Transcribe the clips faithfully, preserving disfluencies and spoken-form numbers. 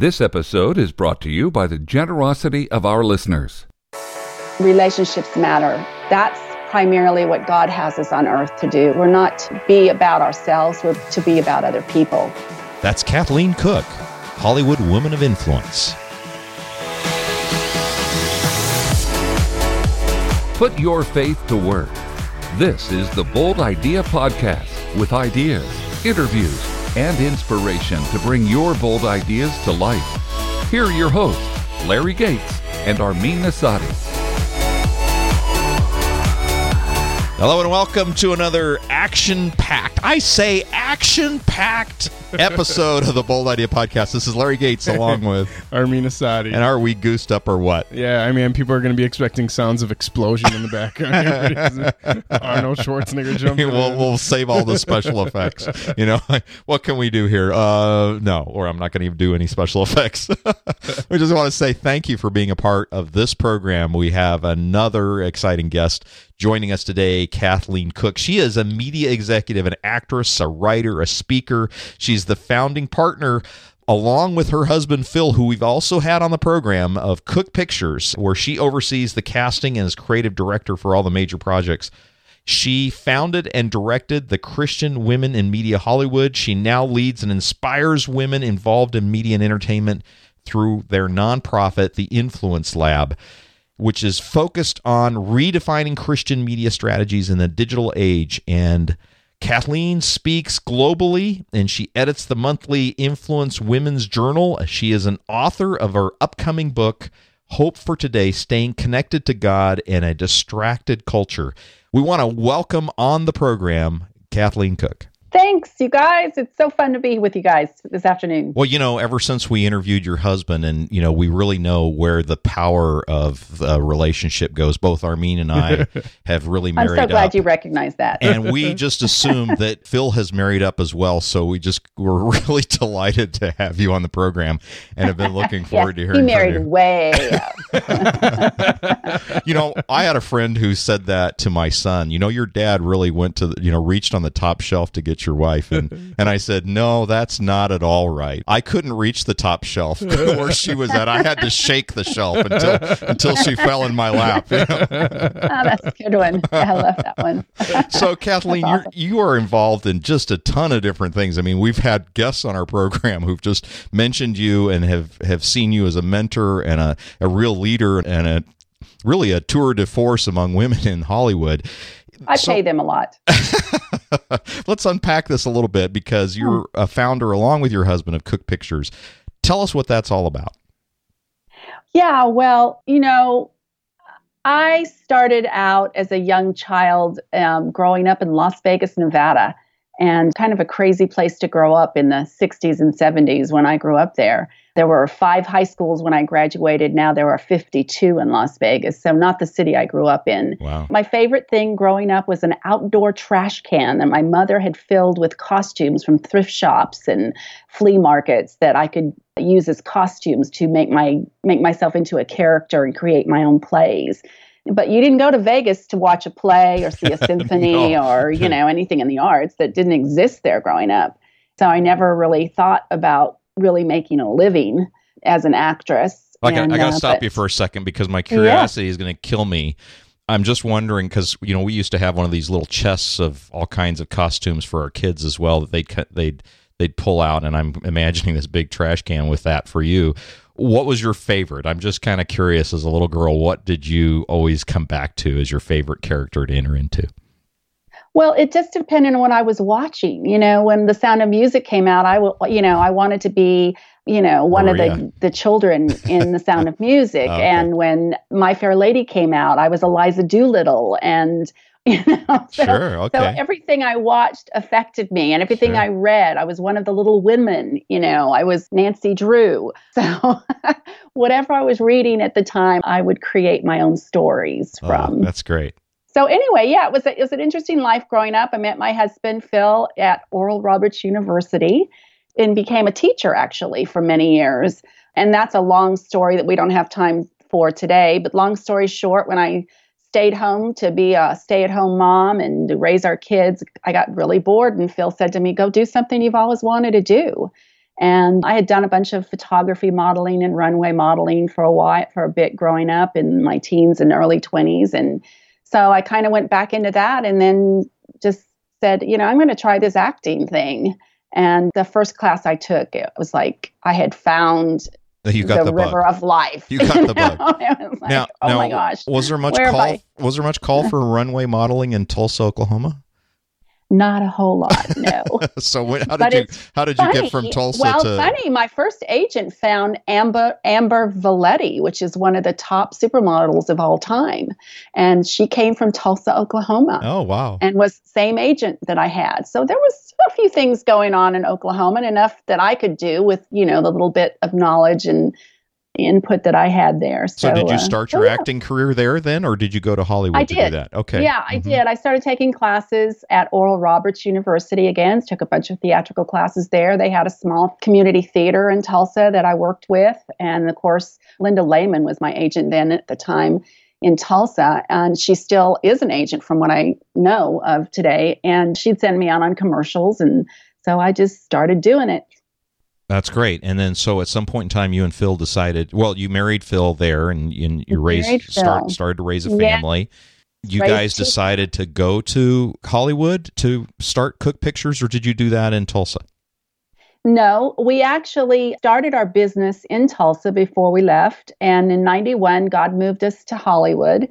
This episode is brought to you by the generosity of our listeners. Relationships matter. That's primarily what God has us on earth to do. We're not to be about ourselves, we're to be about other people. That's Kathleen Cook, Hollywood Woman of Influence. Put your faith to work. This is the Bold Idea Podcast, with ideas, interviews, and inspiration to bring your bold ideas to life. Here are your hosts, Larry Gates and Armin Nassadi. Hello and welcome to another action-packed, I say action-packed episode of the Bold Idea Podcast. This is Larry Gates along with Armin Nassadi. And are we goosed up or what? Yeah, I mean, people are going to be expecting sounds of explosion in the background. Arnold Schwarzenegger jumping we'll, we'll save all the special effects. You know, what can we do here? Uh, no, or I'm not going to even do any special effects. We just want to say thank you for being a part of this program. We have another exciting guest joining us today, Kathleen Cook. She is a media executive, an actress, a writer, a speaker. She's the founding partner, along with her husband, Phil, who we've also had on the program, of Cook Pictures, where she oversees the casting and is creative director for all the major projects. She founded and directed the Christian Women in Media Hollywood. She now leads and inspires women involved in media and entertainment through their nonprofit, the Influence Lab, which is focused on redefining Christian media strategies in the digital age. And Kathleen speaks globally, and she edits the monthly Influence Women's Journal. She is an author of her upcoming book, Hope for Today, Staying Connected to God in a Distracted Culture. We want to welcome on the program Kathleen Cook. Thanks, you guys. It's so fun to be with you guys this afternoon. Well, you know, ever since we interviewed your husband, and, you know, we really know where the power of the relationship goes. Both Armin and I have really married up. I'm so glad up, you recognize that. And we just assumed that Phil has married up as well. So we just were really delighted to have you on the program and have been looking forward yes, to hearing from you. He married from you. Way up. You know, I had a friend who said that to my son. You know, your dad really went to, the, you know, reached on the top shelf to get your wife. And and I said, no, that's not at all right. I couldn't reach the top shelf where she was at. I had to shake the shelf until until she fell in my lap. You know? Oh, that's a good one. I love that one. So, Kathleen, you're, awesome. you are involved in just a ton of different things. I mean, we've had guests on our program who've just mentioned you and have, have seen you as a mentor and a, a real leader and a really a tour de force among women in Hollywood. I so, pay them a lot. Let's unpack this a little bit, because you're a founder, along with your husband, of Cook Pictures. Tell us what that's all about. Yeah, well, you know, I started out as a young child um, growing up in Las Vegas, Nevada, and kind of a crazy place to grow up in the sixties and seventies when I grew up there. There were five high schools when I graduated. Now there are fifty-two in Las Vegas, so not the city I grew up in. Wow. My favorite thing growing up was an outdoor trash can that my mother had filled with costumes from thrift shops and flea markets that I could use as costumes to make my make myself into a character and create my own plays. But you didn't go to Vegas to watch a play or see a symphony no. or, you know, anything in the arts that didn't exist there growing up. So I never really thought about really making a living as an actress. Like and, I, I got to uh, stop but, you for a second, because my curiosity yeah. is going to kill me. I'm just wondering, because, you know, we used to have one of these little chests of all kinds of costumes for our kids as well that they'd they'd they'd pull out, and I'm imagining this big trash can with that for you. What was your favorite? I'm just kind of curious, as a little girl, what did you always come back to as your favorite character to enter into? Well, it just depended on what I was watching. You know, when The Sound of Music came out, I, w- you know, I wanted to be, you know, one oh, of the, yeah. the children in The Sound of Music. Oh, okay. And when My Fair Lady came out, I was Eliza Doolittle. And, you know, so, sure, okay. so everything I watched affected me, and everything sure. I read, I was one of the Little Women, you know, I was Nancy Drew. So whatever I was reading at the time, I would create my own stories oh, from. That's great. So anyway, yeah, it was a, it was an interesting life growing up. I met my husband, Phil, at Oral Roberts University, and became a teacher, actually, for many years. And that's a long story that we don't have time for today. But long story short, when I stayed home to be a stay-at-home mom and to raise our kids, I got really bored. And Phil said to me, go do something you've always wanted to do. And I had done a bunch of photography modeling and runway modeling for a while, for a bit growing up in my teens and early twenties. And so I kind of went back into that and then just said, you know, I'm going to try this acting thing. And the first class I took, it was like I had found you got the, the river bug. Of life. You got you the know? Bug. It was like, now, oh now, my gosh. Was there much Where call? I- was there much call for runway modeling in Tulsa, Oklahoma? Not a whole lot, no. So when, how did but you how did funny. you get from Tulsa well, to? Well, funny. My first agent found Amber Amber Valletti, which is one of the top supermodels of all time, and she came from Tulsa, Oklahoma. Oh wow! And was same agent that I had. So there was a few things going on in Oklahoma, and enough that I could do with you know the little bit of knowledge and input that I had there. So, so did you start uh, your yeah. acting career there then, or did you go to Hollywood I to did. do that? Okay. Yeah, mm-hmm. I did. I started taking classes at Oral Roberts University again, took a bunch of theatrical classes there. They had a small community theater in Tulsa that I worked with. And of course, Linda Lehman was my agent then at the time in Tulsa. And she still is an agent from what I know of today. And she'd send me out on commercials. And so I just started doing it. That's great. And then, so at some point in time, you and Phil decided, well, you married Phil there and, and you raised, start, started to raise a family. Yeah. You raised guys two. decided to go to Hollywood to start Cook Pictures, or did you do that in Tulsa? No, we actually started our business in Tulsa before we left. And in ninety-one, God moved us to Hollywood.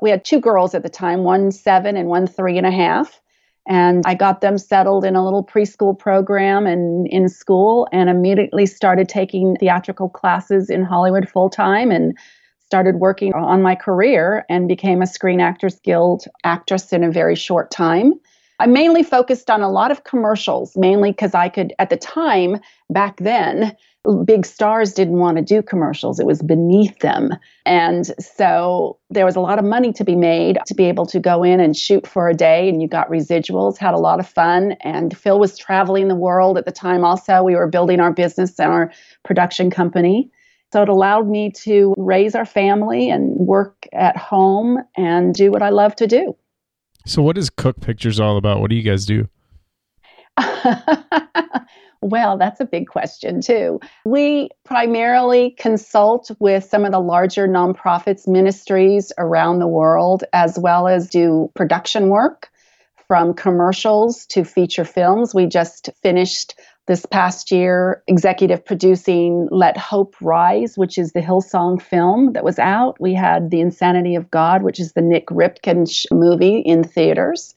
We had two girls at the time, one seven and one three and a half. And I got them settled in a little preschool program and in school, and immediately started taking theatrical classes in Hollywood full time and started working on my career and became a Screen Actors Guild actress in a very short time. I mainly focused on a lot of commercials, mainly because I could, at the time, back then, big stars didn't want to do commercials. It was beneath them. And so there was a lot of money to be made to be able to go in and shoot for a day. And you got residuals, had a lot of fun. And Phil was traveling the world at the time also. We were building our business and our production company. So it allowed me to raise our family and work at home and do what I love to do. So what is Cook Pictures all about? What do you guys do? Well, that's a big question too. We primarily consult with some of the larger nonprofits, ministries around the world, as well as do production work from commercials to feature films. We just finished this past year executive producing Let Hope Rise, which is the Hillsong film that was out. We had The Insanity of God, which is the Nick Ripken movie in theaters.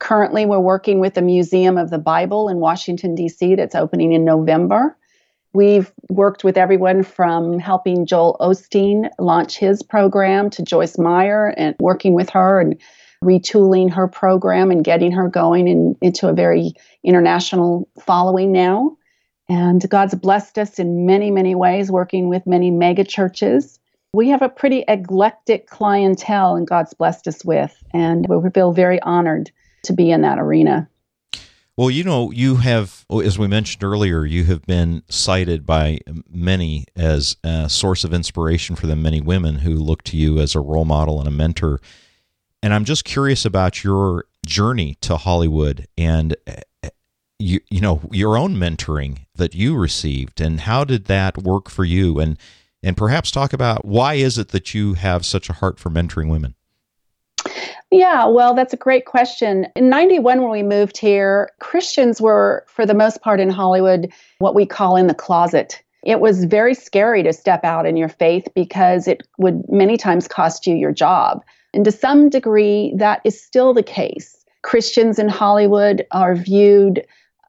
Currently, we're working with the Museum of the Bible in Washington, D C that's opening in November. We've worked with everyone from helping Joel Osteen launch his program to Joyce Meyer and working with her and retooling her program and getting her going in, into a very international following now. And God's blessed us in many, many ways, working with many mega churches. We have a pretty eclectic clientele and God's blessed us with, and we feel very honored to be in that arena. Well, you know, you have, as we mentioned earlier, you have been cited by many as a source of inspiration for the many women who look to you as a role model and a mentor. And I'm just curious about your journey to Hollywood and, you, you know, your own mentoring that you received, and how did that work for you? And, and perhaps talk about why is it that you have such a heart for mentoring women? Yeah, well, that's a great question. In ninety-one, when we moved here, Christians were, for the most part in Hollywood, what we call in the closet. It was very scary to step out in your faith because it would many times cost you your job. And to some degree, that is still the case. Christians in Hollywood are viewed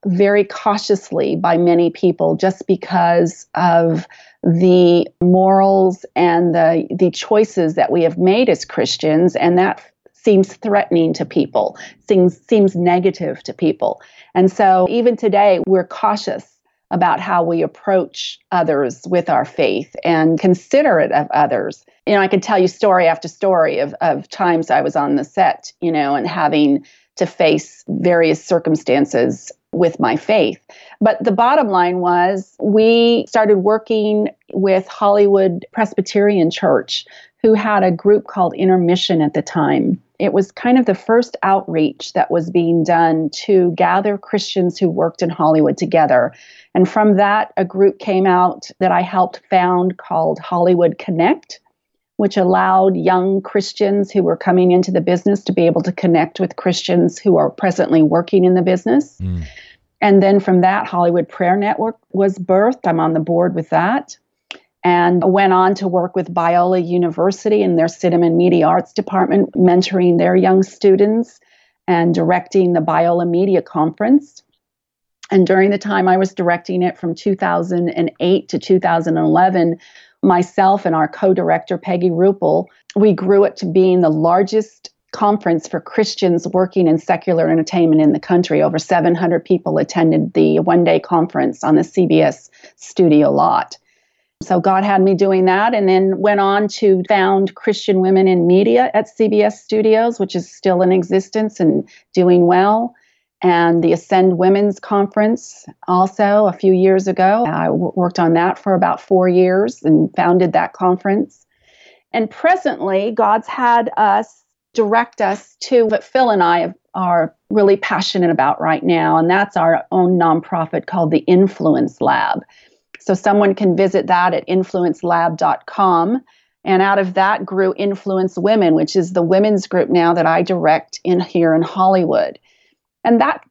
very cautiously by many people just because of the morals and the, the choices that we have made as Christians, and that seems threatening to people, seems, seems negative to people. And so even today, we're cautious about how we approach others with our faith and considerate of others. You know, I can tell you story after story of, of times I was on the set, you know, and having to face various circumstances with my faith. But the bottom line was we started working with Hollywood Presbyterian Church, who had a group called Intermission at the time. it was kind of the first outreach that was being done to gather Christians who worked in Hollywood together. And from that, a group came out that I helped found called Hollywood Connect, which allowed young Christians who were coming into the business to be able to connect with Christians who are presently working in the business. Mm. And then from that, Hollywood Prayer Network was birthed. I'm on the board with that. And went on to work with Biola University in their Cinema and Media Arts Department, mentoring their young students and directing the Biola Media Conference. And during the time I was directing it from two thousand eight to two thousand eleven, myself and our co-director, Peggy Ruppel, we grew it to being the largest conference for Christians working in secular entertainment in the country. Over seven hundred people attended the one-day conference on the C B S studio lot. So God had me doing that, and then went on to found Christian Women in Media at C B S Studios, which is still in existence and doing well, and the Ascend Women's Conference also a few years ago. I worked on that for about four years and founded that conference. And presently, God's had us direct us to what Phil and I are really passionate about right now, and that's our own nonprofit called the Influence Lab. So someone can visit that at influence lab dot com. And out of that grew Influence Women, which is the women's group now that I direct in here in Hollywood. And that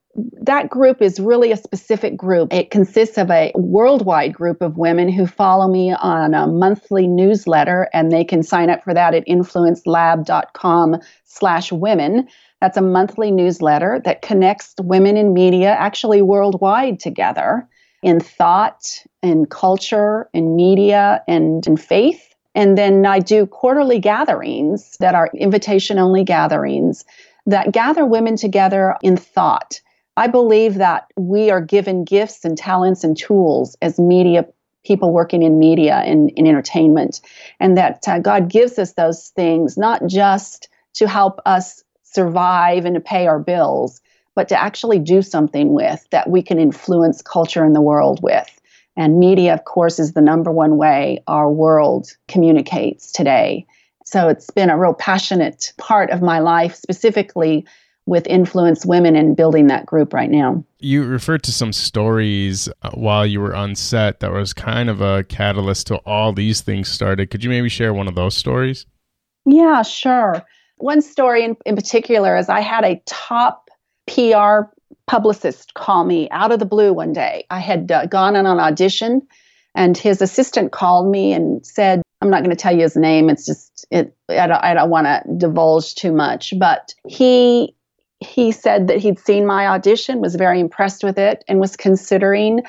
that group is really a specific group. It consists of a worldwide group of women who follow me on a monthly newsletter, and they can sign up for that at influence lab dot com slash women. That's a monthly newsletter that connects women in media actually worldwide together, in thought, in culture, in media, and in faith. And then I do quarterly gatherings that are invitation-only gatherings that gather women together in thought. I believe that we are given gifts and talents and tools as media people working in media and in entertainment, and that uh, God gives us those things not just to help us survive and to pay our bills, but to actually do something with, that we can influence culture in the world with. And media, of course, is the number one way our world communicates today. So it's been a real passionate part of my life, specifically with Influence Women and building that group right now. You referred to some stories while you were on set that was kind of a catalyst to all these things started. Could you maybe share one of those stories? Yeah, sure. One story in, in particular is I had a top P R publicist called me out of the blue one day. I had uh, gone on an audition, and his assistant called me and said, I'm not going to tell you his name. It's just, it, I don't, I don't want to divulge too much. But he he said that he'd seen my audition, was very impressed with it, and was considering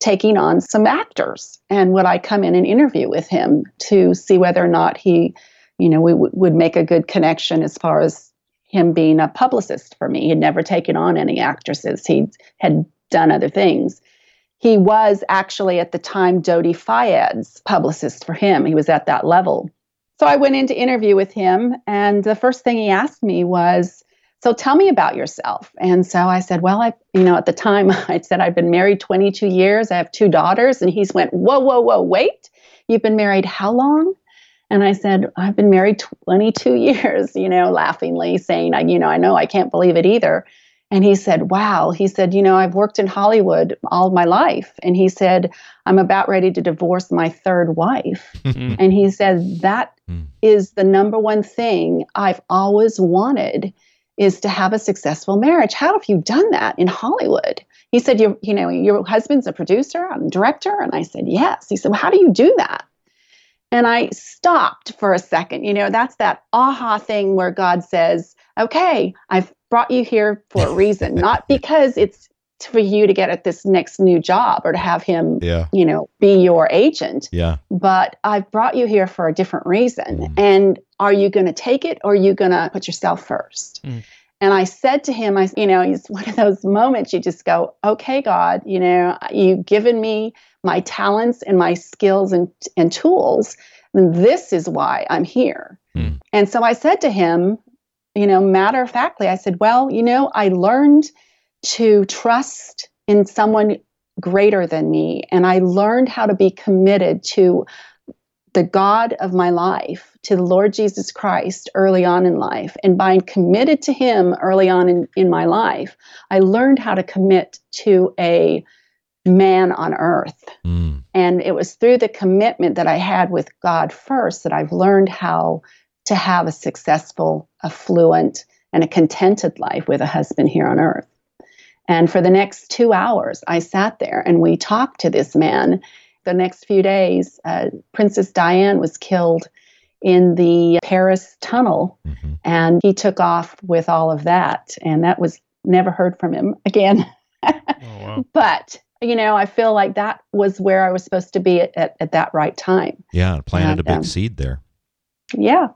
taking on some actors. And would I come in and interview with him to see whether or not he, you know, we w- would make a good connection as far as him being a publicist for me. He had never taken on any actresses. He had done other things. He was actually at the time Dodi Fayed's publicist for him. He was at that level. So I went in to interview with him, and the first thing he asked me was, so tell me about yourself. And so I said, well, I, you know, at the time I said I've been married twenty-two years. I have two daughters. And he's went, whoa, whoa, whoa, wait, you've been married how long? And I said, I've been married twenty-two years, you know, laughingly saying, you know, I know I can't believe it either. And he said, wow. He said, you know, I've worked in Hollywood all my life. And he said, I'm about ready to divorce my third wife. And he said, that is the number one thing I've always wanted, is to have a successful marriage. How have you done that in Hollywood? He said, you, you know, your husband's a producer, I'm a director. And I said, yes. He said, well, how do you do that? And I stopped for a second. You know, that's that aha thing where God says, okay, I've brought you here for a reason, not because it's for you to get at this next new job or to have him, yeah. you know, be your agent. Yeah. But I've brought you here for a different reason. Mm. And are you going to take it, or are you going to put yourself first? Mm. And I said to him, I, you know, it's one of those moments you just go, okay, God, you know, you've given me my talents and my skills and, and tools, and this is why I'm here. Mm. And so I said to him, you know, matter of factly, I said, well, you know, I learned to trust in someone greater than me, and I learned how to be committed to the God of my life to the Lord Jesus Christ early on in life, and by committed to him early on in, in my life, I learned how to commit to a man on earth. Mm. And it was through the commitment that I had with God first that I've learned how to have a successful, affluent, and a contented life with a husband here on earth. And for the next two hours, I sat there and we talked to this man. The next few days, uh, Princess Diana was killed in the Paris tunnel, mm-hmm. and he took off with all of that. And that was never heard from him again. Oh, wow. But, you know, I feel like that was where I was supposed to be at, at, at that right time. Yeah, planted and, a big um, seed there. Yeah.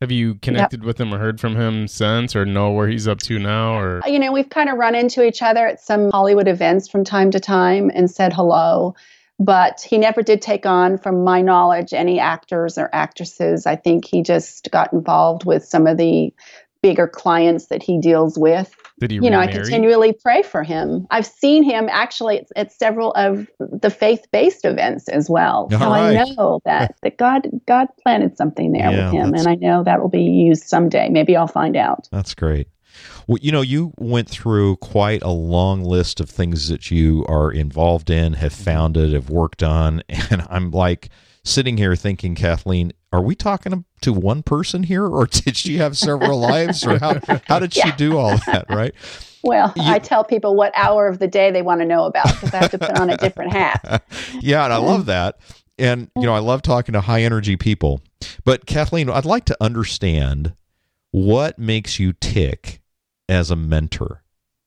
Have you connected yep. with him or heard from him since, or know where he's up to now? Or You know, we've kind of run into each other at some Hollywood events from time to time and said hello. But he never did take on, from my knowledge, any actors or actresses. I think he just got involved with some of the bigger clients that he deals with. Did he you know, remarry? I continually pray for him. I've seen him actually at, at several of the faith-based events as well. All so right. I know that, that God God planted something there yeah, with him, and I know that will be used someday. Maybe I'll find out. That's great. Well, you know, you went through quite a long list of things that you are involved in, have founded, have worked on, and I'm like sitting here thinking, Kathleen, are we talking to one person here, or did she have several lives, or how how did she yeah. do all that, right? Well, you, I tell people what hour of the day they want to know about, because I have to put on a different hat. Yeah, and I love that. And, you know, I love talking to high-energy people. But, Kathleen, I'd like to understand what makes you tick as a mentor.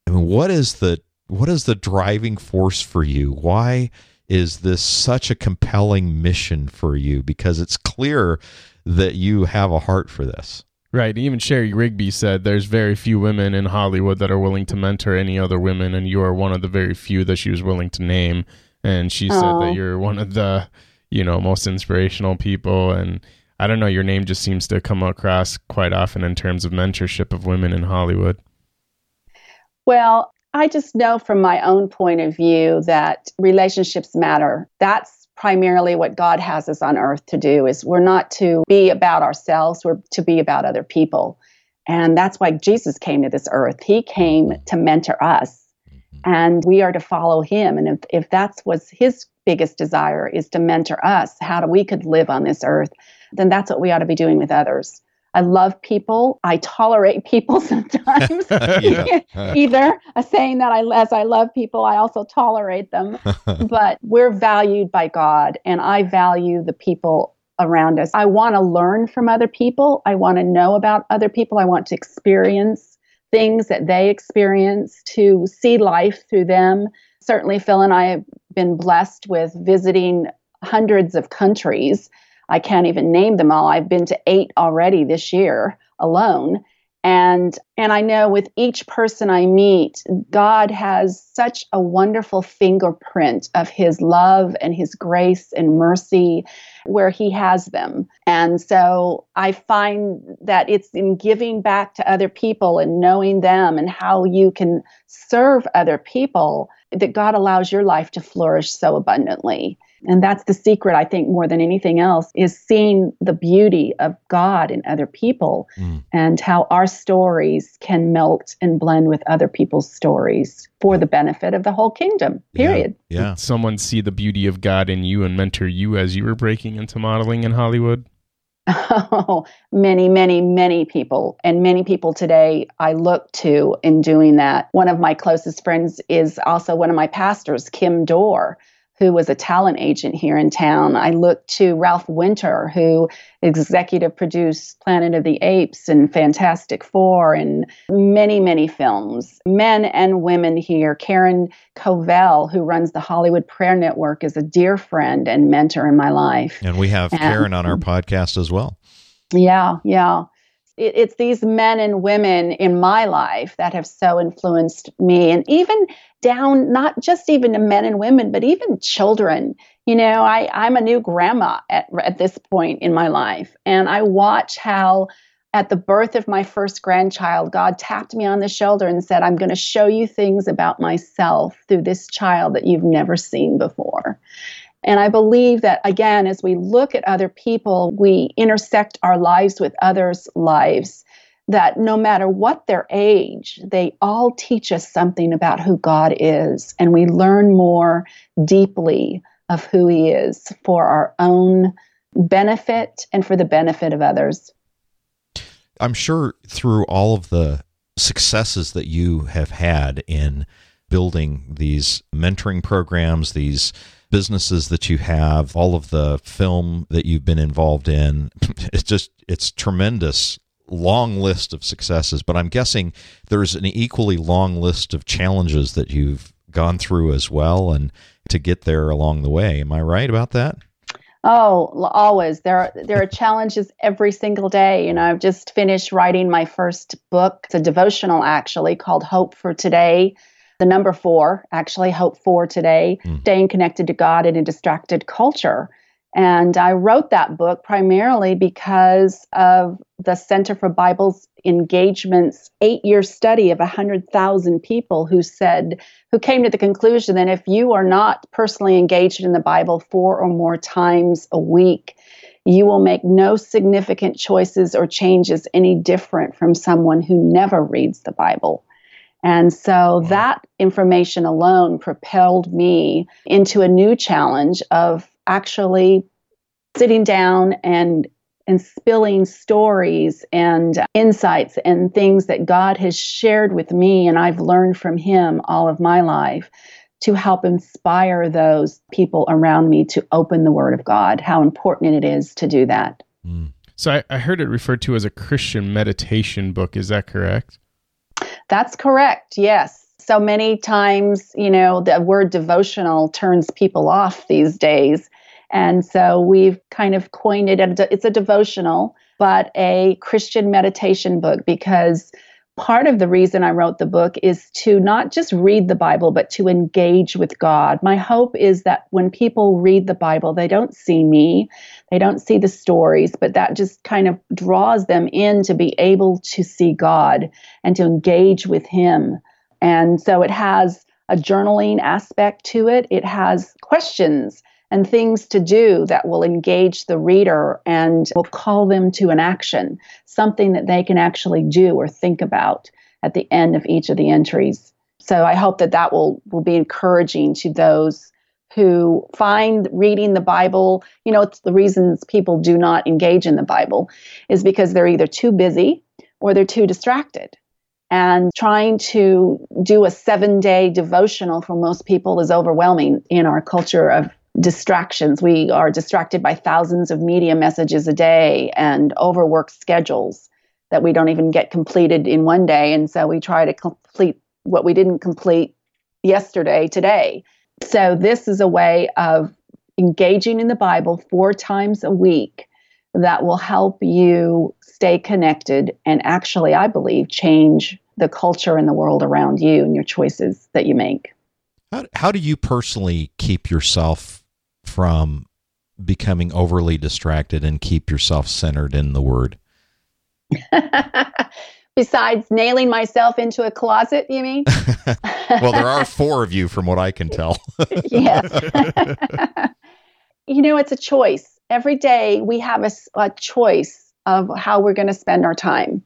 I mean, what is the what is the driving force for you? Why is this such a compelling mission for you? Because it's clear that you have a heart for this. Right. Even Sherry Rigby said there's very few women in Hollywood that are willing to mentor any other women, and you are one of the very few that she was willing to name. And she Aww. said that you're one of the, you know, most inspirational people. And I don't know, your name just seems to come across quite often in terms of mentorship of women in Hollywood. Well, I just know from my own point of view that relationships matter. That's primarily what God has us on earth to do, is we're not to be about ourselves, we're to be about other people. And that's why Jesus came to this earth. He came to mentor us, and we are to follow him. And if, if that's what's his biggest desire, is to mentor us, how do we could live on this earth, then that's what we ought to be doing with others. I love people. I tolerate people sometimes. yeah. Either saying that I, as I love people, I also tolerate them. But we're valued by God, and I value the people around us. I want to learn from other people. I want to know about other people. I want to experience things that they experience, to see life through them. Certainly, Phil and I have been blessed with visiting hundreds of countries. I can't even name them all. I've been to eight already this year alone. And and I know with each person I meet, God has such a wonderful fingerprint of his love and his grace and mercy where he has them. And so I find that it's in giving back to other people and knowing them and how you can serve other people that God allows your life to flourish so abundantly. And that's the secret, I think, more than anything else, is seeing the beauty of God in other people mm. and how our stories can melt and blend with other people's stories for the benefit of the whole kingdom, period. Yeah. yeah. Did someone see the beauty of God in you and mentor you as you were breaking into modeling in Hollywood? Oh, many, many, many people, and many people today I look to in doing that. One of my closest friends is also one of my pastors, Kim Dorr, who was a talent agent here in town. I looked to Ralph Winter, who executive produced Planet of the Apes and Fantastic Four and many, many films. Men and women here. Karen Covell, who runs the Hollywood Prayer Network, is a dear friend and mentor in my life. And we have and, Karen on our podcast as well. Yeah, yeah. It, it's these men and women in my life that have so influenced me. And even down, not just even to men and women, but even children. You know, I, I'm a new grandma at, at this point in my life. And I watch how at the birth of my first grandchild, God tapped me on the shoulder and said, I'm going to show you things about myself through this child that you've never seen before. And I believe that, again, as we look at other people, we intersect our lives with others' lives, that no matter what their age, they all teach us something about who God is, and we learn more deeply of who he is for our own benefit and for the benefit of others. I'm sure through all of the successes that you have had in building these mentoring programs, these businesses that you have, all of the film that you've been involved in, it's just, it's tremendous, long list of successes. But I'm guessing there's an equally long list of challenges that you've gone through as well and to get there along the way. Am I right about that? Oh, always. There are, there are challenges every single day. You know, I've just finished writing my first book. It's a devotional, actually, called Hope for Today. The number four, actually, Hope for Today, mm. Staying Connected to God in a Distracted Culture. And I wrote that book primarily because of the Center for Bible's Engagement's eight-year study of one hundred thousand people who said, who came to the conclusion that if you are not personally engaged in the Bible four or more times a week, you will make no significant choices or changes any different from someone who never reads the Bible. And so wow. that information alone propelled me into a new challenge of actually sitting down and and spilling stories and insights and things that God has shared with me and I've learned from him all of my life to help inspire those people around me to open the Word of God, how important it is to do that. Mm. So I, I heard it referred to as a Christian meditation book. Is that correct? That's correct, yes. So many times, you know, the word devotional turns people off these days. And so we've kind of coined it, a, it's a devotional, but a Christian meditation book, because part of the reason I wrote the book is to not just read the Bible, but to engage with God. My hope is that when people read the Bible, they don't see me, they don't see the stories, but that just kind of draws them in to be able to see God and to engage with him. And so it has a journaling aspect to it. It has questions and things to do that will engage the reader and will call them to an action, something that they can actually do or think about at the end of each of the entries. So I hope that that will, will be encouraging to those who find reading the Bible, you know, it's the reasons people do not engage in the Bible is because they're either too busy or they're too distracted. And trying to do a seven-day devotional for most people is overwhelming in our culture of distractions. We are distracted by thousands of media messages a day and overworked schedules that we don't even get completed in one day. And so we try to complete what we didn't complete yesterday, today. So this is a way of engaging in the Bible four times a week that will help you stay connected and actually, I believe, change the culture and the world around you and your choices that you make. How, how do you personally keep yourself from becoming overly distracted and keep yourself centered in the Word? Besides nailing myself into a closet, you mean? Well, there are four of you from what I can tell. Yes. You know, it's a choice. Every day we have a, a choice of how we're going to spend our time.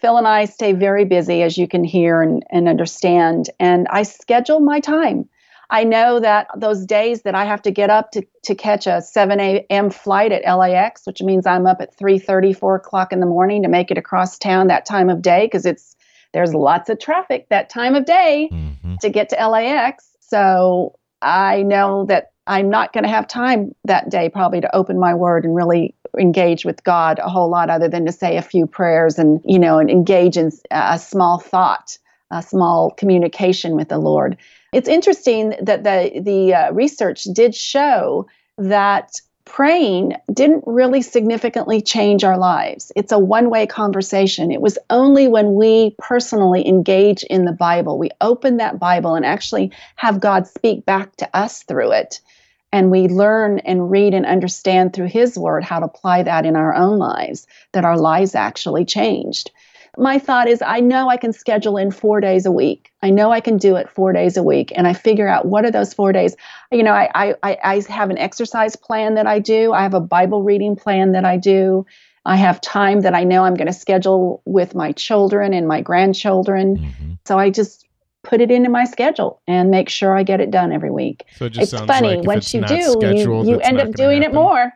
Phil and I stay very busy, as you can hear and, and understand, and I schedule my time. I know that those days that I have to get up to, to catch a seven a.m. flight at L A X, which means I'm up at three thirty, four o'clock in the morning to make it across town that time of day, because it's there's lots of traffic that time of day mm-hmm. to get to L A X. So I know that I'm not going to have time that day probably to open my Word and really engage with God a whole lot other than to say a few prayers and, you know, and engage in a small thought, a small communication with the Lord. It's interesting that the, the uh, research did show that praying didn't really significantly change our lives. It's a one-way conversation. It was only when we personally engage in the Bible, we open that Bible and actually have God speak back to us through it. And we learn and read and understand through his Word how to apply that in our own lives, that our lives actually changed. my thought is, I know I can schedule in four days a week. I know I can do it four days a week. And I figure out what are those four days. You know, I, I, I have an exercise plan that I do. I have a Bible reading plan that I do. I have time that I know I'm going to schedule with my children and my grandchildren. Mm-hmm. So I just put it into my schedule and make sure I get it done every week. So it just it's funny. Like once it's you do, you, you end up doing happen. it more.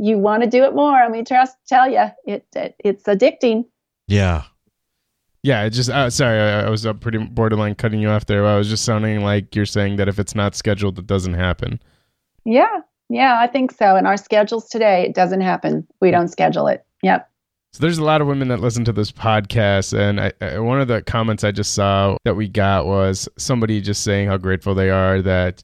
You want to do it more. I mean, trust, tell you, it, it it's addicting. Yeah. Yeah. It just, uh, sorry, I, I was up pretty borderline cutting you off there. I was just sounding like you're saying that if it's not scheduled, it doesn't happen. Yeah. Yeah, I think so. In our schedules today, it doesn't happen. We don't schedule it. Yep. So there's a lot of women that listen to this podcast. And I, I, one of the comments I just saw that we got was somebody just saying how grateful they are that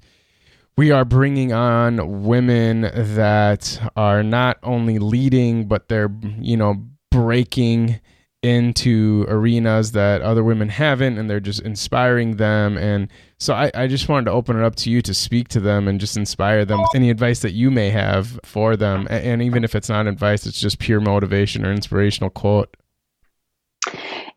we are bringing on women that are not only leading, but they're, you know, breaking into arenas that other women haven't, and they're just inspiring them. And so I, I just wanted to open it up to you to speak to them and just inspire them with any advice that you may have for them. And, and even if it's not advice, it's just pure motivation or inspirational quote.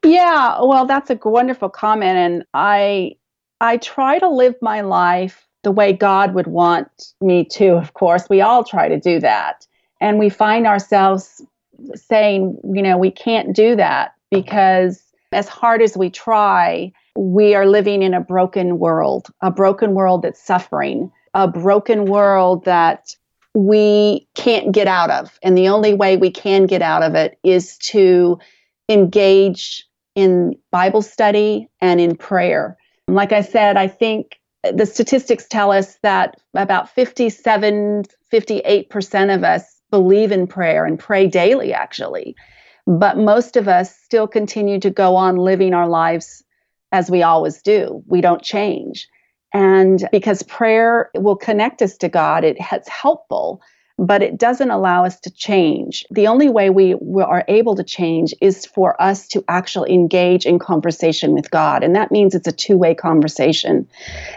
Yeah, well, that's a wonderful comment. And I, I try to live my life the way God would want me to. Of course, we all try to do that. And we find ourselves saying, you know, we can't do that because as hard as we try, we are living in a broken world, a broken world that's suffering, a broken world that we can't get out of. And the only way we can get out of it is to engage in Bible study and in prayer. Like I said, I think the statistics tell us that about fifty-seven, fifty-eight percent of us believe in prayer and pray daily, actually. But most of us still continue to go on living our lives as we always do. We don't change. And because prayer will connect us to God, it's helpful, but it doesn't allow us to change. The only way we are able to change is for us to actually engage in conversation with God. And that means it's a two-way conversation.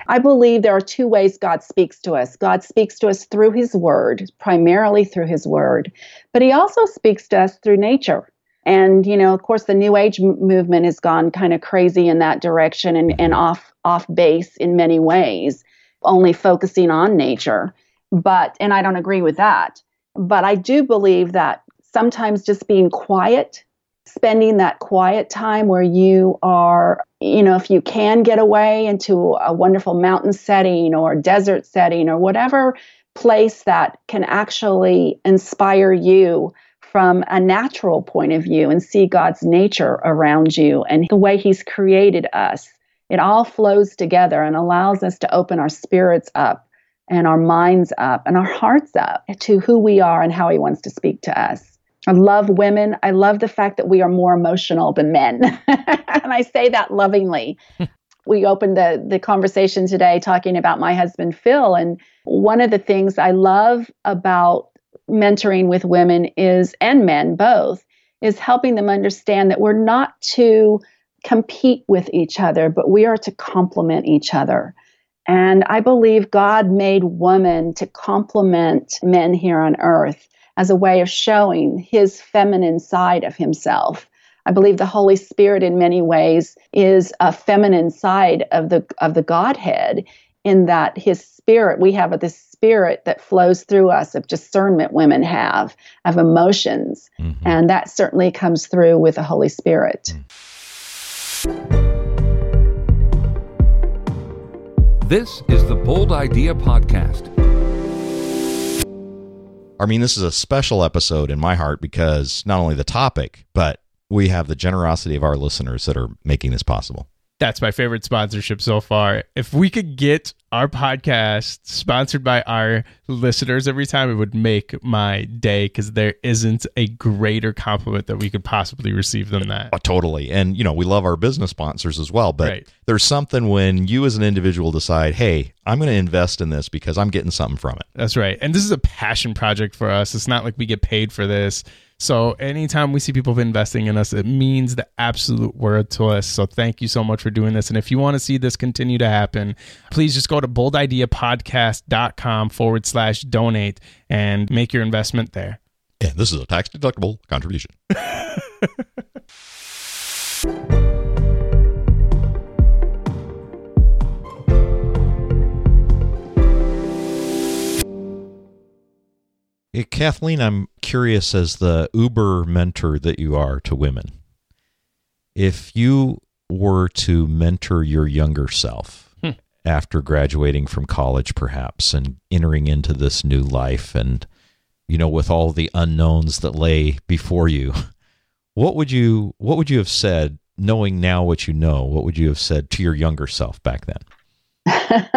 I believe there are two ways God speaks to us. God speaks to us through His Word, primarily through His Word. But He also speaks to us through nature. And, you know, of course, the New Age m- movement has gone kind of crazy in that direction and, and off, off base in many ways, only focusing on nature. But, and I don't agree with that, but I do believe that sometimes just being quiet, spending that quiet time where you are, you know, if you can get away into a wonderful mountain setting or desert setting or whatever place that can actually inspire you from a natural point of view and see God's nature around you and the way He's created us, it all flows together and allows us to open our spirits up and our minds up and our hearts up to who we are and how He wants to speak to us. I love women. I love the fact that we are more emotional than men. And I say that lovingly. We opened the, the conversation today talking about my husband, Phil. And one of the things I love about mentoring with women is, and men both, is helping them understand that we're not to compete with each other, but we are to complement each other. And I believe God made woman to complement men here on earth as a way of showing His feminine side of Himself. I believe the Holy Spirit in many ways is a feminine side of the of the Godhead in that His Spirit, we have this Spirit that flows through us of discernment women have, of emotions. Mm-hmm. And that certainly comes through with the Holy Spirit. Mm. This is the Bold Idea Podcast. I mean, this is a special episode in my heart because not only the topic, but we have the generosity of our listeners that are making this possible. That's my favorite sponsorship so far. If we could get our podcast sponsored by our listeners every time, it would make my day because there isn't a greater compliment that we could possibly receive than that. Oh, totally. And, you know, we love our business sponsors as well, but right. There's something when you as an individual decide, hey, I'm going to invest in this because I'm getting something from it. That's right. And this is a passion project for us. It's not like we get paid for this. So anytime we see people investing in us, it means the absolute world to us. So thank you so much for doing this. And if you want to see this continue to happen, please just go to boldideapodcast.com forward slash donate and make your investment there. And this is a tax deductible contribution. Hey, Kathleen, I'm curious, as the Uber mentor that you are to women, if you were to mentor your younger self hmm. after graduating from college, perhaps, and entering into this new life and, you know, with all the unknowns that lay before you, what would you, what would you have said, knowing now what you know, what would you have said to your younger self back then?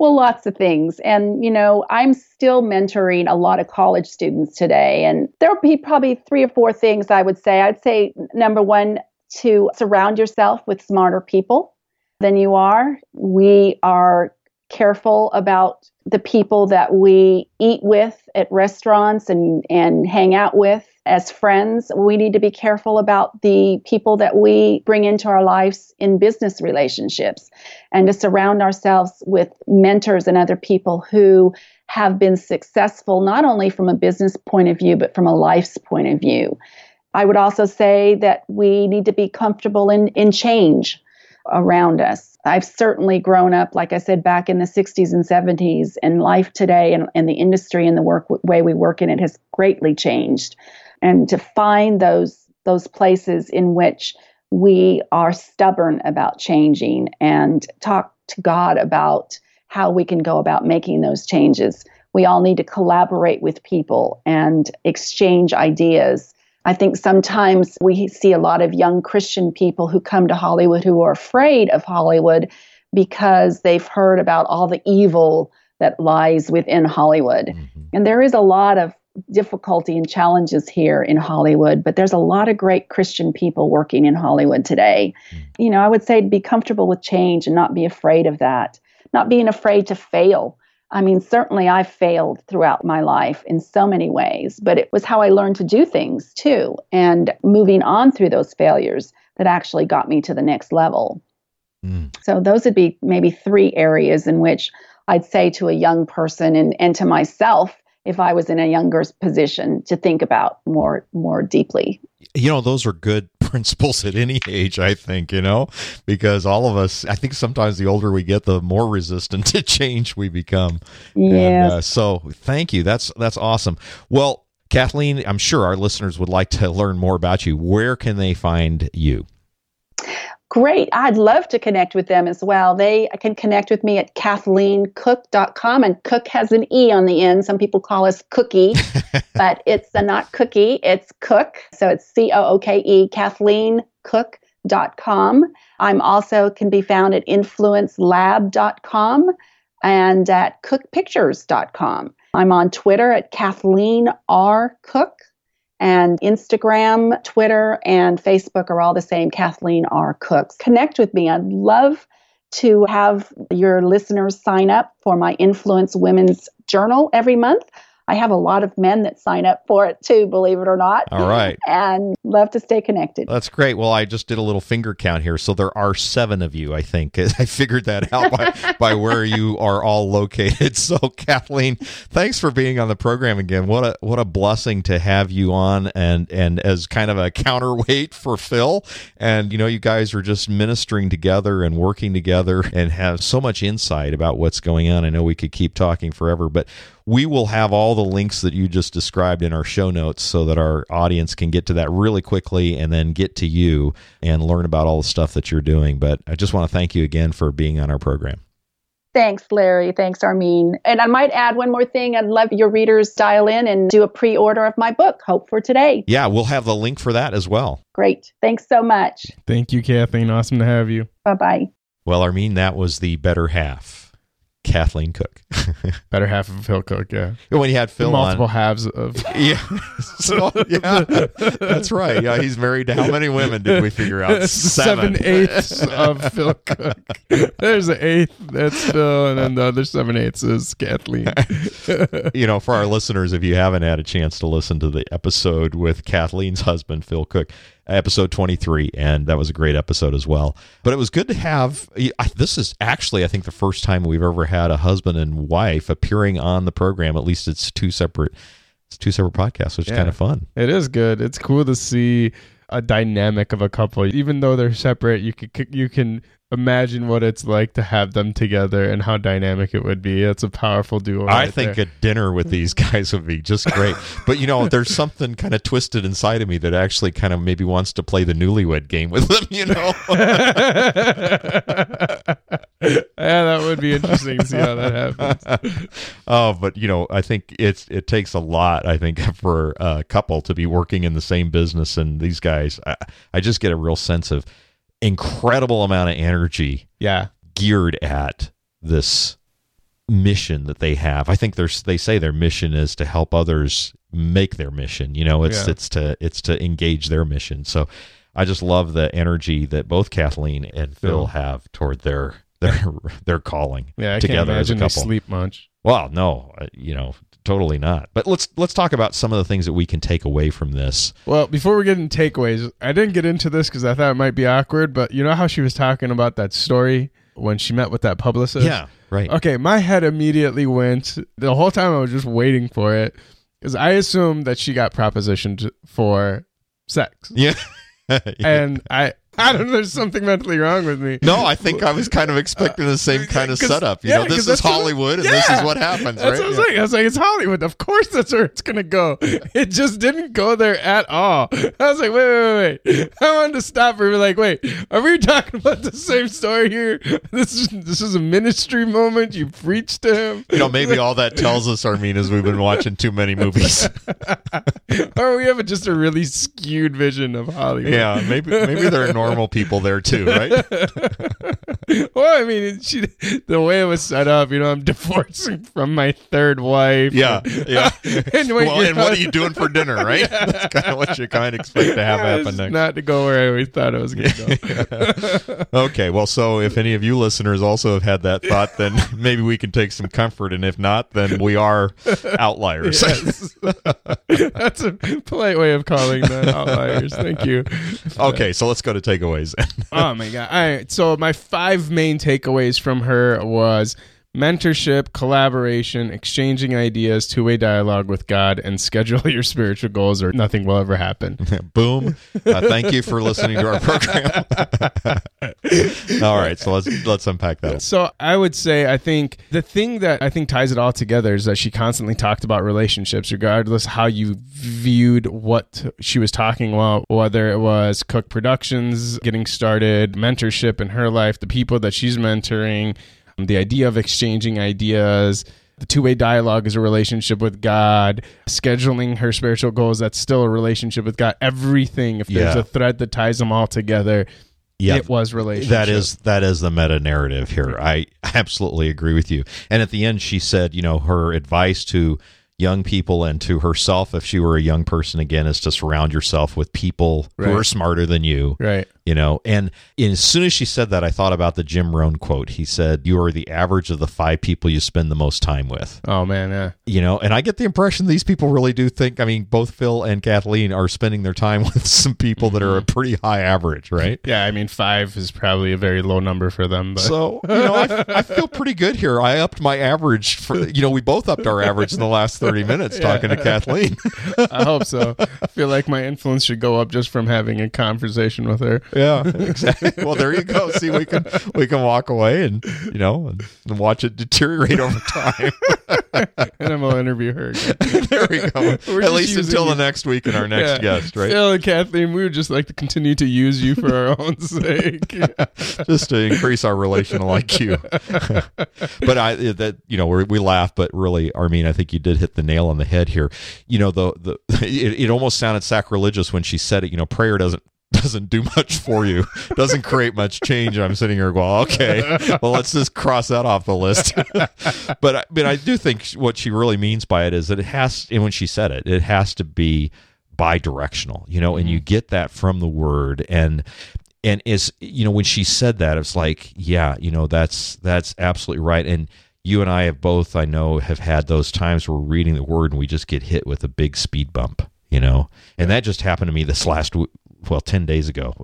Well, lots of things. And, you know, I'm still mentoring a lot of college students today. And there'll be probably three or four things I would say. I'd say, number one, to surround yourself with smarter people than you are. We are careful about the people that we eat with at restaurants and, and hang out with as friends. We need to be careful about the people that we bring into our lives in business relationships, and to surround ourselves with mentors and other people who have been successful, not only from a business point of view, but from a life's point of view. I would also say that we need to be comfortable in, in change around us. I've certainly grown up, like I said, back in the sixties and seventies, and life today and, and the industry and the work way we work in it has greatly changed. And to find those those places in which we are stubborn about changing, and talk to God about how we can go about making those changes. We all need to collaborate with people and exchange ideas. I think sometimes we see a lot of young Christian people who come to Hollywood who are afraid of Hollywood because they've heard about all the evil that lies within Hollywood. Mm-hmm. And there is a lot of difficulty and challenges here in Hollywood, but there's a lot of great Christian people working in Hollywood today. Mm-hmm. You know, I would say be comfortable with change and not be afraid of that, not being afraid to fail. I mean, certainly I failed throughout my life in so many ways, but it was how I learned to do things too, and moving on through those failures that actually got me to the next level. Mm. So those would be maybe three areas in which I'd say to a young person, and, and to myself, if I was in a younger position, to think about more, more deeply. You know, those are good principles at any age, I think, you know, because all of us, I think sometimes the older we get, the more resistant to change we become. Yeah. Uh, so thank you. That's, that's awesome. Well, Kathleen, I'm sure our listeners would like to learn more about you. Where can they find you? Great. I'd love to connect with them as well. They can connect with me at kathleen cook dot com, and Cook has an E on the end. Some people call us Cookie, but it's a not Cookie, it's Cook. So it's C O O K E, kathleen cook dot com. I'm also can be found at influence lab dot com and at cook pictures dot com. I'm on Twitter at Kathleen R. Cook. And Instagram, Twitter, and Facebook are all the same, Kathleen R. Cook. Connect with me. I'd love to have your listeners sign up for my Influence Women's Journal every month. I have a lot of men that sign up for it too, believe it or not. All right. And love to stay connected. That's great. Well, I just did a little finger count here. So there are seven of you, I think. I figured that out by, by where you are all located. So Kathleen, thanks for being on the program again. What a what a blessing to have you on, and, and as kind of a counterweight for Phil. And, you know, you guys are just ministering together and working together and have so much insight about what's going on. I know we could keep talking forever, but we will have all the links that you just described in our show notes so that our audience can get to that really quickly and then get to you and learn about all the stuff that you're doing. But I just want to thank you again for being on our program. Thanks, Larry. Thanks, Armin. And I might add one more thing. I'd love your readers dial in and do a pre-order of my book, Hope for Today. Yeah, we'll have the link for that as well. Great. Thanks so much. Thank you, Kathleen. Awesome to have you. Bye-bye. Well, Armin, that was the better half. Kathleen Cook. Better half of Phil Cook, yeah. When he had Phil Multiple on. Multiple halves of. Yeah. So, yeah. That's right. Yeah, he's married to how many women did we figure out? Seven. Seven-eighths of Phil Cook. There's an eighth. That's Phil, and then the other seven-eighths is Kathleen. You know, for our listeners, if you haven't had a chance to listen to the episode with Kathleen's husband, Phil Cook, episode twenty-three, and that was a great episode as well. But it was good to have, this is actually, I think, the first time we've ever had a husband and wife appearing on the program. At least it's two separate, it's two separate podcasts, which yeah, is kind of fun. It is good. It's cool to see a dynamic of a couple. Even though they're separate, you can, you can imagine what it's like to have them together and how dynamic it would be. It's a powerful duo. I right think there. A dinner with these guys would be just great. But, you know, there's something kind of twisted inside of me that actually kind of maybe wants to play the newlywed game with them, you know? Yeah, that would be interesting to see how that happens. Oh, but, you know, I think it's it takes a lot, I think, for a couple to be working in the same business. And these guys, I, I just get a real sense of incredible amount of energy yeah. geared at this mission that they have. I think there's, they say their mission is to help others make their mission. You know, it's yeah. it's to it's to engage their mission. So I just love the energy that both Kathleen and Phil have toward their their their calling yeah, I together can't as a couple. They sleep much. Well, no, you know, totally not. But let's let's talk about some of the things that we can take away from this. Well, before we get into takeaways, I didn't get into this because I thought it might be awkward. But you know how she was talking about that story when she met with that publicist? Yeah, right. Okay, my head immediately went. The whole time I was just waiting for it because I assumed that she got propositioned for sex. Yeah. Yeah. And I. I don't know. There's something mentally wrong with me. No, I think I was kind of expecting the same kind of setup. You yeah, know, this is Hollywood, what, yeah. and this is what happens, that's right? What I was yeah. like. I was like, it's Hollywood. Of course that's where it's going to go. It just didn't go there at all. I was like, wait, wait, wait, wait. I wanted to stop her. We're like, wait, are we talking about the same story here? This is this is a ministry moment. You preached to him. You know, maybe all that tells us, Armin, is we've been watching too many movies. Or we have just a really skewed vision of Hollywood. Yeah, maybe, maybe they're normal. Normal people there too, right? Well, I mean, she, the way it was set up, you know, I'm divorcing from my third wife. Yeah, and, yeah. And, well, and what are you doing for dinner, right? Yeah. That's kind of what you kind of expect to have yeah, happen next. Not to go where I always thought I was going to go. Yeah. Okay, well, so if any of you listeners also have had that thought, then maybe we can take some comfort, and if not, then we are outliers. Yes. That's a polite way of calling them outliers. Thank you. Okay, so let's go to take takeaways. Oh my god. All right, so my five main takeaways from her was mentorship, collaboration, exchanging ideas, two-way dialogue with God, and schedule your spiritual goals or nothing will ever happen. Boom. Uh, thank you for listening to our program. All right, so let's let's unpack that. So I would say I think the thing that I think ties it all together is that she constantly talked about relationships, regardless how you viewed what she was talking about, whether it was Cook Productions, getting started, mentorship in her life, the people that she's mentoring, the idea of exchanging ideas, the two-way dialogue is a relationship with God, scheduling her spiritual goals, that's still a relationship with God. Everything, if there's yeah. a thread that ties them all together, yeah. it was relationship. That is that is the meta-narrative here. I absolutely agree with you. And at the end, she said, you know, her advice to young people and to herself, if she were a young person again, is to surround yourself with people right. who are smarter than you. Right. You know, and, and as soon as she said that, I thought about the Jim Rohn quote. He said, "You are the average of the five people you spend the most time with." Oh, man. Yeah. You know, and I get the impression these people really do think, I mean, both Phil and Kathleen are spending their time with some people that are a pretty high average, right? Yeah. I mean, five is probably a very low number for them. But. So, you know, I, I feel pretty good here. I upped my average for, you know, we both upped our average in the last thirty minutes yeah. talking to Kathleen. I hope so. I feel like my influence should go up just from having a conversation with her. Yeah, exactly. Well, there you go. See, we can we can walk away and, you know, and watch it deteriorate over time. And I'm going to interview her again. There we go. We're at least until you. The next week and our next yeah. guest, right? Phil and Kathleen, we would just like to continue to use you for our own sake. Yeah. Just to increase our relational I Q. But I, that you know, we we laugh, but really, Armin, I think you did hit the nail on the head here. You know, the the it, it almost sounded sacrilegious when she said it. You know, prayer doesn't doesn't do much for you, doesn't create much change. I'm sitting here going, okay, well, let's just cross that off the list. But I, but I do think what she really means by it is that it has, and when she said it, it has to be bi-directional, you know, and you get that from the word. And and is, you know, when she said that, it's like, yeah, you know, that's that's absolutely right. And you and I have both, I know, have had those times where we're reading the word and we just get hit with a big speed bump, you know, and that just happened to me this last week. Well, ten days ago,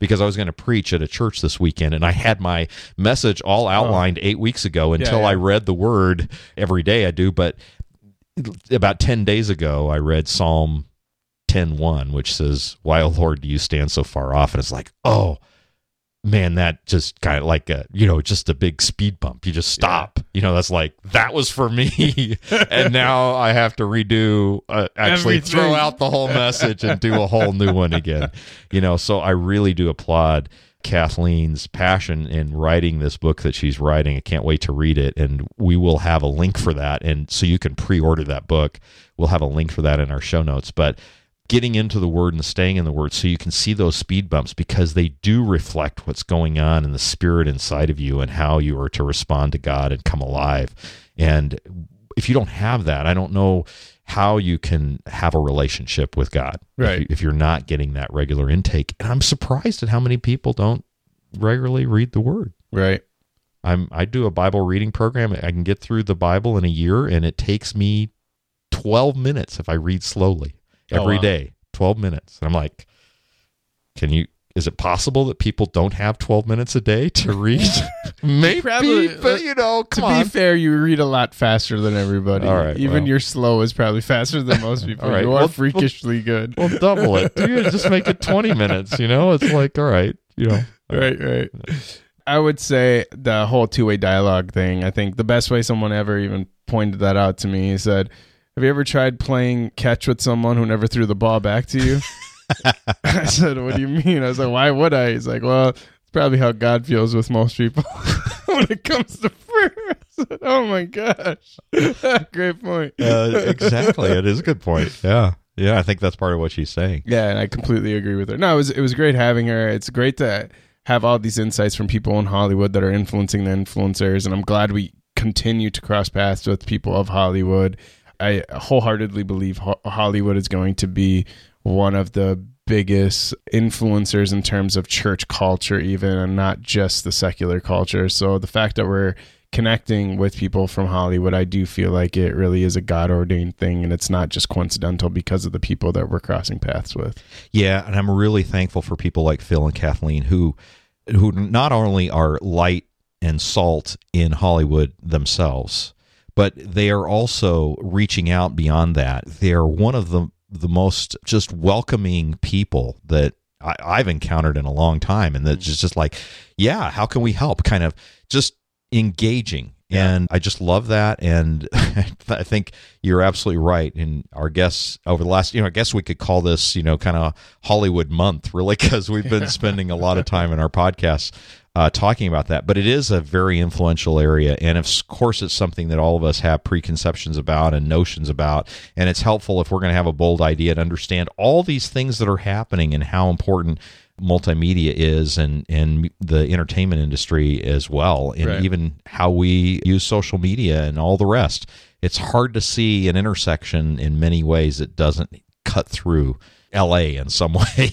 because I was going to preach at a church this weekend, and I had my message all outlined oh. eight weeks ago until yeah, yeah. I read the word every day I do. But about ten days ago, I read Psalm ten one, which says, "Why, O Lord, do you stand so far off?" And it's like, oh, man, that just kind of like a, you know, just a big speed bump. You just stop. Yeah. You know, that's like, that was for me. And now I have to redo, uh, actually Everything. throw out the whole message and do a whole new one again. You know, so I really do applaud Kathleen's passion in writing this book that she's writing. I can't wait to read it, and we will have a link for that, and so you can pre-order that book. We'll have a link for that in our show notes. But getting into the Word and staying in the Word so you can see those speed bumps, because they do reflect what's going on in the spirit inside of you and how you are to respond to God and come alive. And if you don't have that, I don't know how you can have a relationship with God, right? If you're not getting that regular intake. And I'm surprised at how many people don't regularly read the Word. Right. I'm, I do a Bible reading program. I can get through the Bible in a year, and it takes me twelve minutes if I read slowly every oh, wow. day, twelve minutes. And I'm like, can you, is it possible that people don't have twelve minutes a day to read? Maybe, probably, but you know, come to on. To be fair, you read a lot faster than everybody. All right, Even well. your slow is probably faster than most people. All right, you are well, freakishly well, good. Well, double it. Dude, just make it twenty minutes, you know? It's like, all right, you know. Right, right. I would say the whole two-way dialogue thing, I think the best way someone ever even pointed that out to me is that, have you ever tried playing catch with someone who never threw the ball back to you? I said, what do you mean? I was like, why would I? He's like, well, it's probably how God feels with most people when it comes to prayer. I said, oh my gosh. Great point. Uh, exactly. It is a good point. Yeah. Yeah. I think that's part of what she's saying. Yeah. And I completely agree with her. No, it was, it was great having her. It's great to have all these insights from people in Hollywood that are influencing the influencers. And I'm glad we continue to cross paths with people of Hollywood. I wholeheartedly believe ho- Hollywood is going to be one of the biggest influencers in terms of church culture, even, and not just the secular culture. So the fact that we're connecting with people from Hollywood, I do feel like it really is a God-ordained thing, and it's not just coincidental because of the people that we're crossing paths with. Yeah, and I'm really thankful for people like Phil and Kathleen who, who not only are light and salt in Hollywood themselves, but they are also reaching out beyond that. They are one of the the most just welcoming people that I, I've encountered in a long time. And that's just, just like, yeah, how can we help? Kind of just engaging. Yeah. And I just love that. And I think you're absolutely right. And our guests over the last, you know, I guess we could call this, you know, kind of Hollywood month, really, because we've been spending a lot of time in our podcasts uh, talking about that. But it is a very influential area. And of course, it's something that all of us have preconceptions about and notions about. And it's helpful if we're going to have a bold idea to understand all these things that are happening and how important multimedia is, and, and the entertainment industry as well, and right. even how we use social media and all the rest. It's hard to see an intersection in many ways that doesn't cut through L A in some way.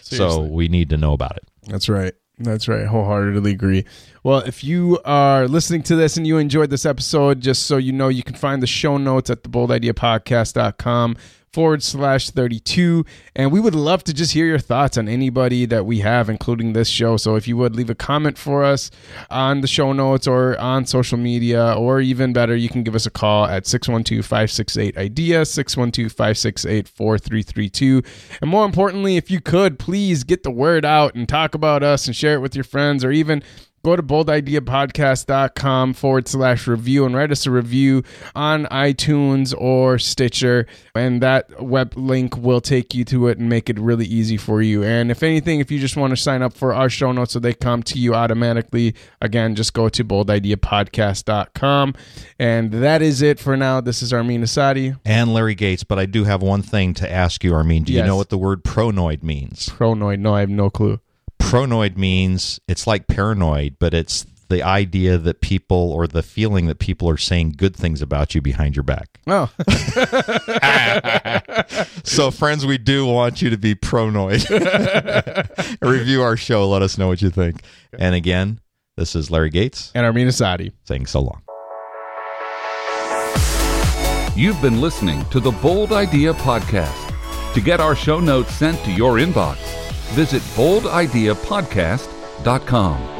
So we need to know about it. That's right. That's right. Wholeheartedly agree. Well, if you are listening to this and you enjoyed this episode, just so you know, you can find the show notes at the bold idea podcast dot com forward slash thirty-two. And we would love to just hear your thoughts on anybody that we have, including this show. So if you would leave a comment for us on the show notes or on social media, or even better, you can give us a call at six one two, five six eight, I D E A, six one two, five six eight, four three three two. And more importantly, if you could, please get the word out and talk about us and share it with your friends, or even go to bold idea podcast dot com forward slash review and write us a review on iTunes or Stitcher. And that web link will take you to it and make it really easy for you. And if anything, if you just want to sign up for our show notes so they come to you automatically, again, just go to bold idea podcast dot com. And that is it for now. This is Armin Asadi. And Larry Gates. But I do have one thing to ask you, Armin. Do yes. you know what the word pronoid means? Pronoid. No, I have no clue. Pronoid means, it's like paranoid, but it's the idea that people, or the feeling that people are saying good things about you behind your back. Oh. So, friends, we do want you to be pronoid. Review our show. Let us know what you think. And again, this is Larry Gates. And Armin Asadi. Saying so long. You've been listening to the Bold Idea Podcast. To get our show notes sent to your inbox, visit bold idea podcast dot com.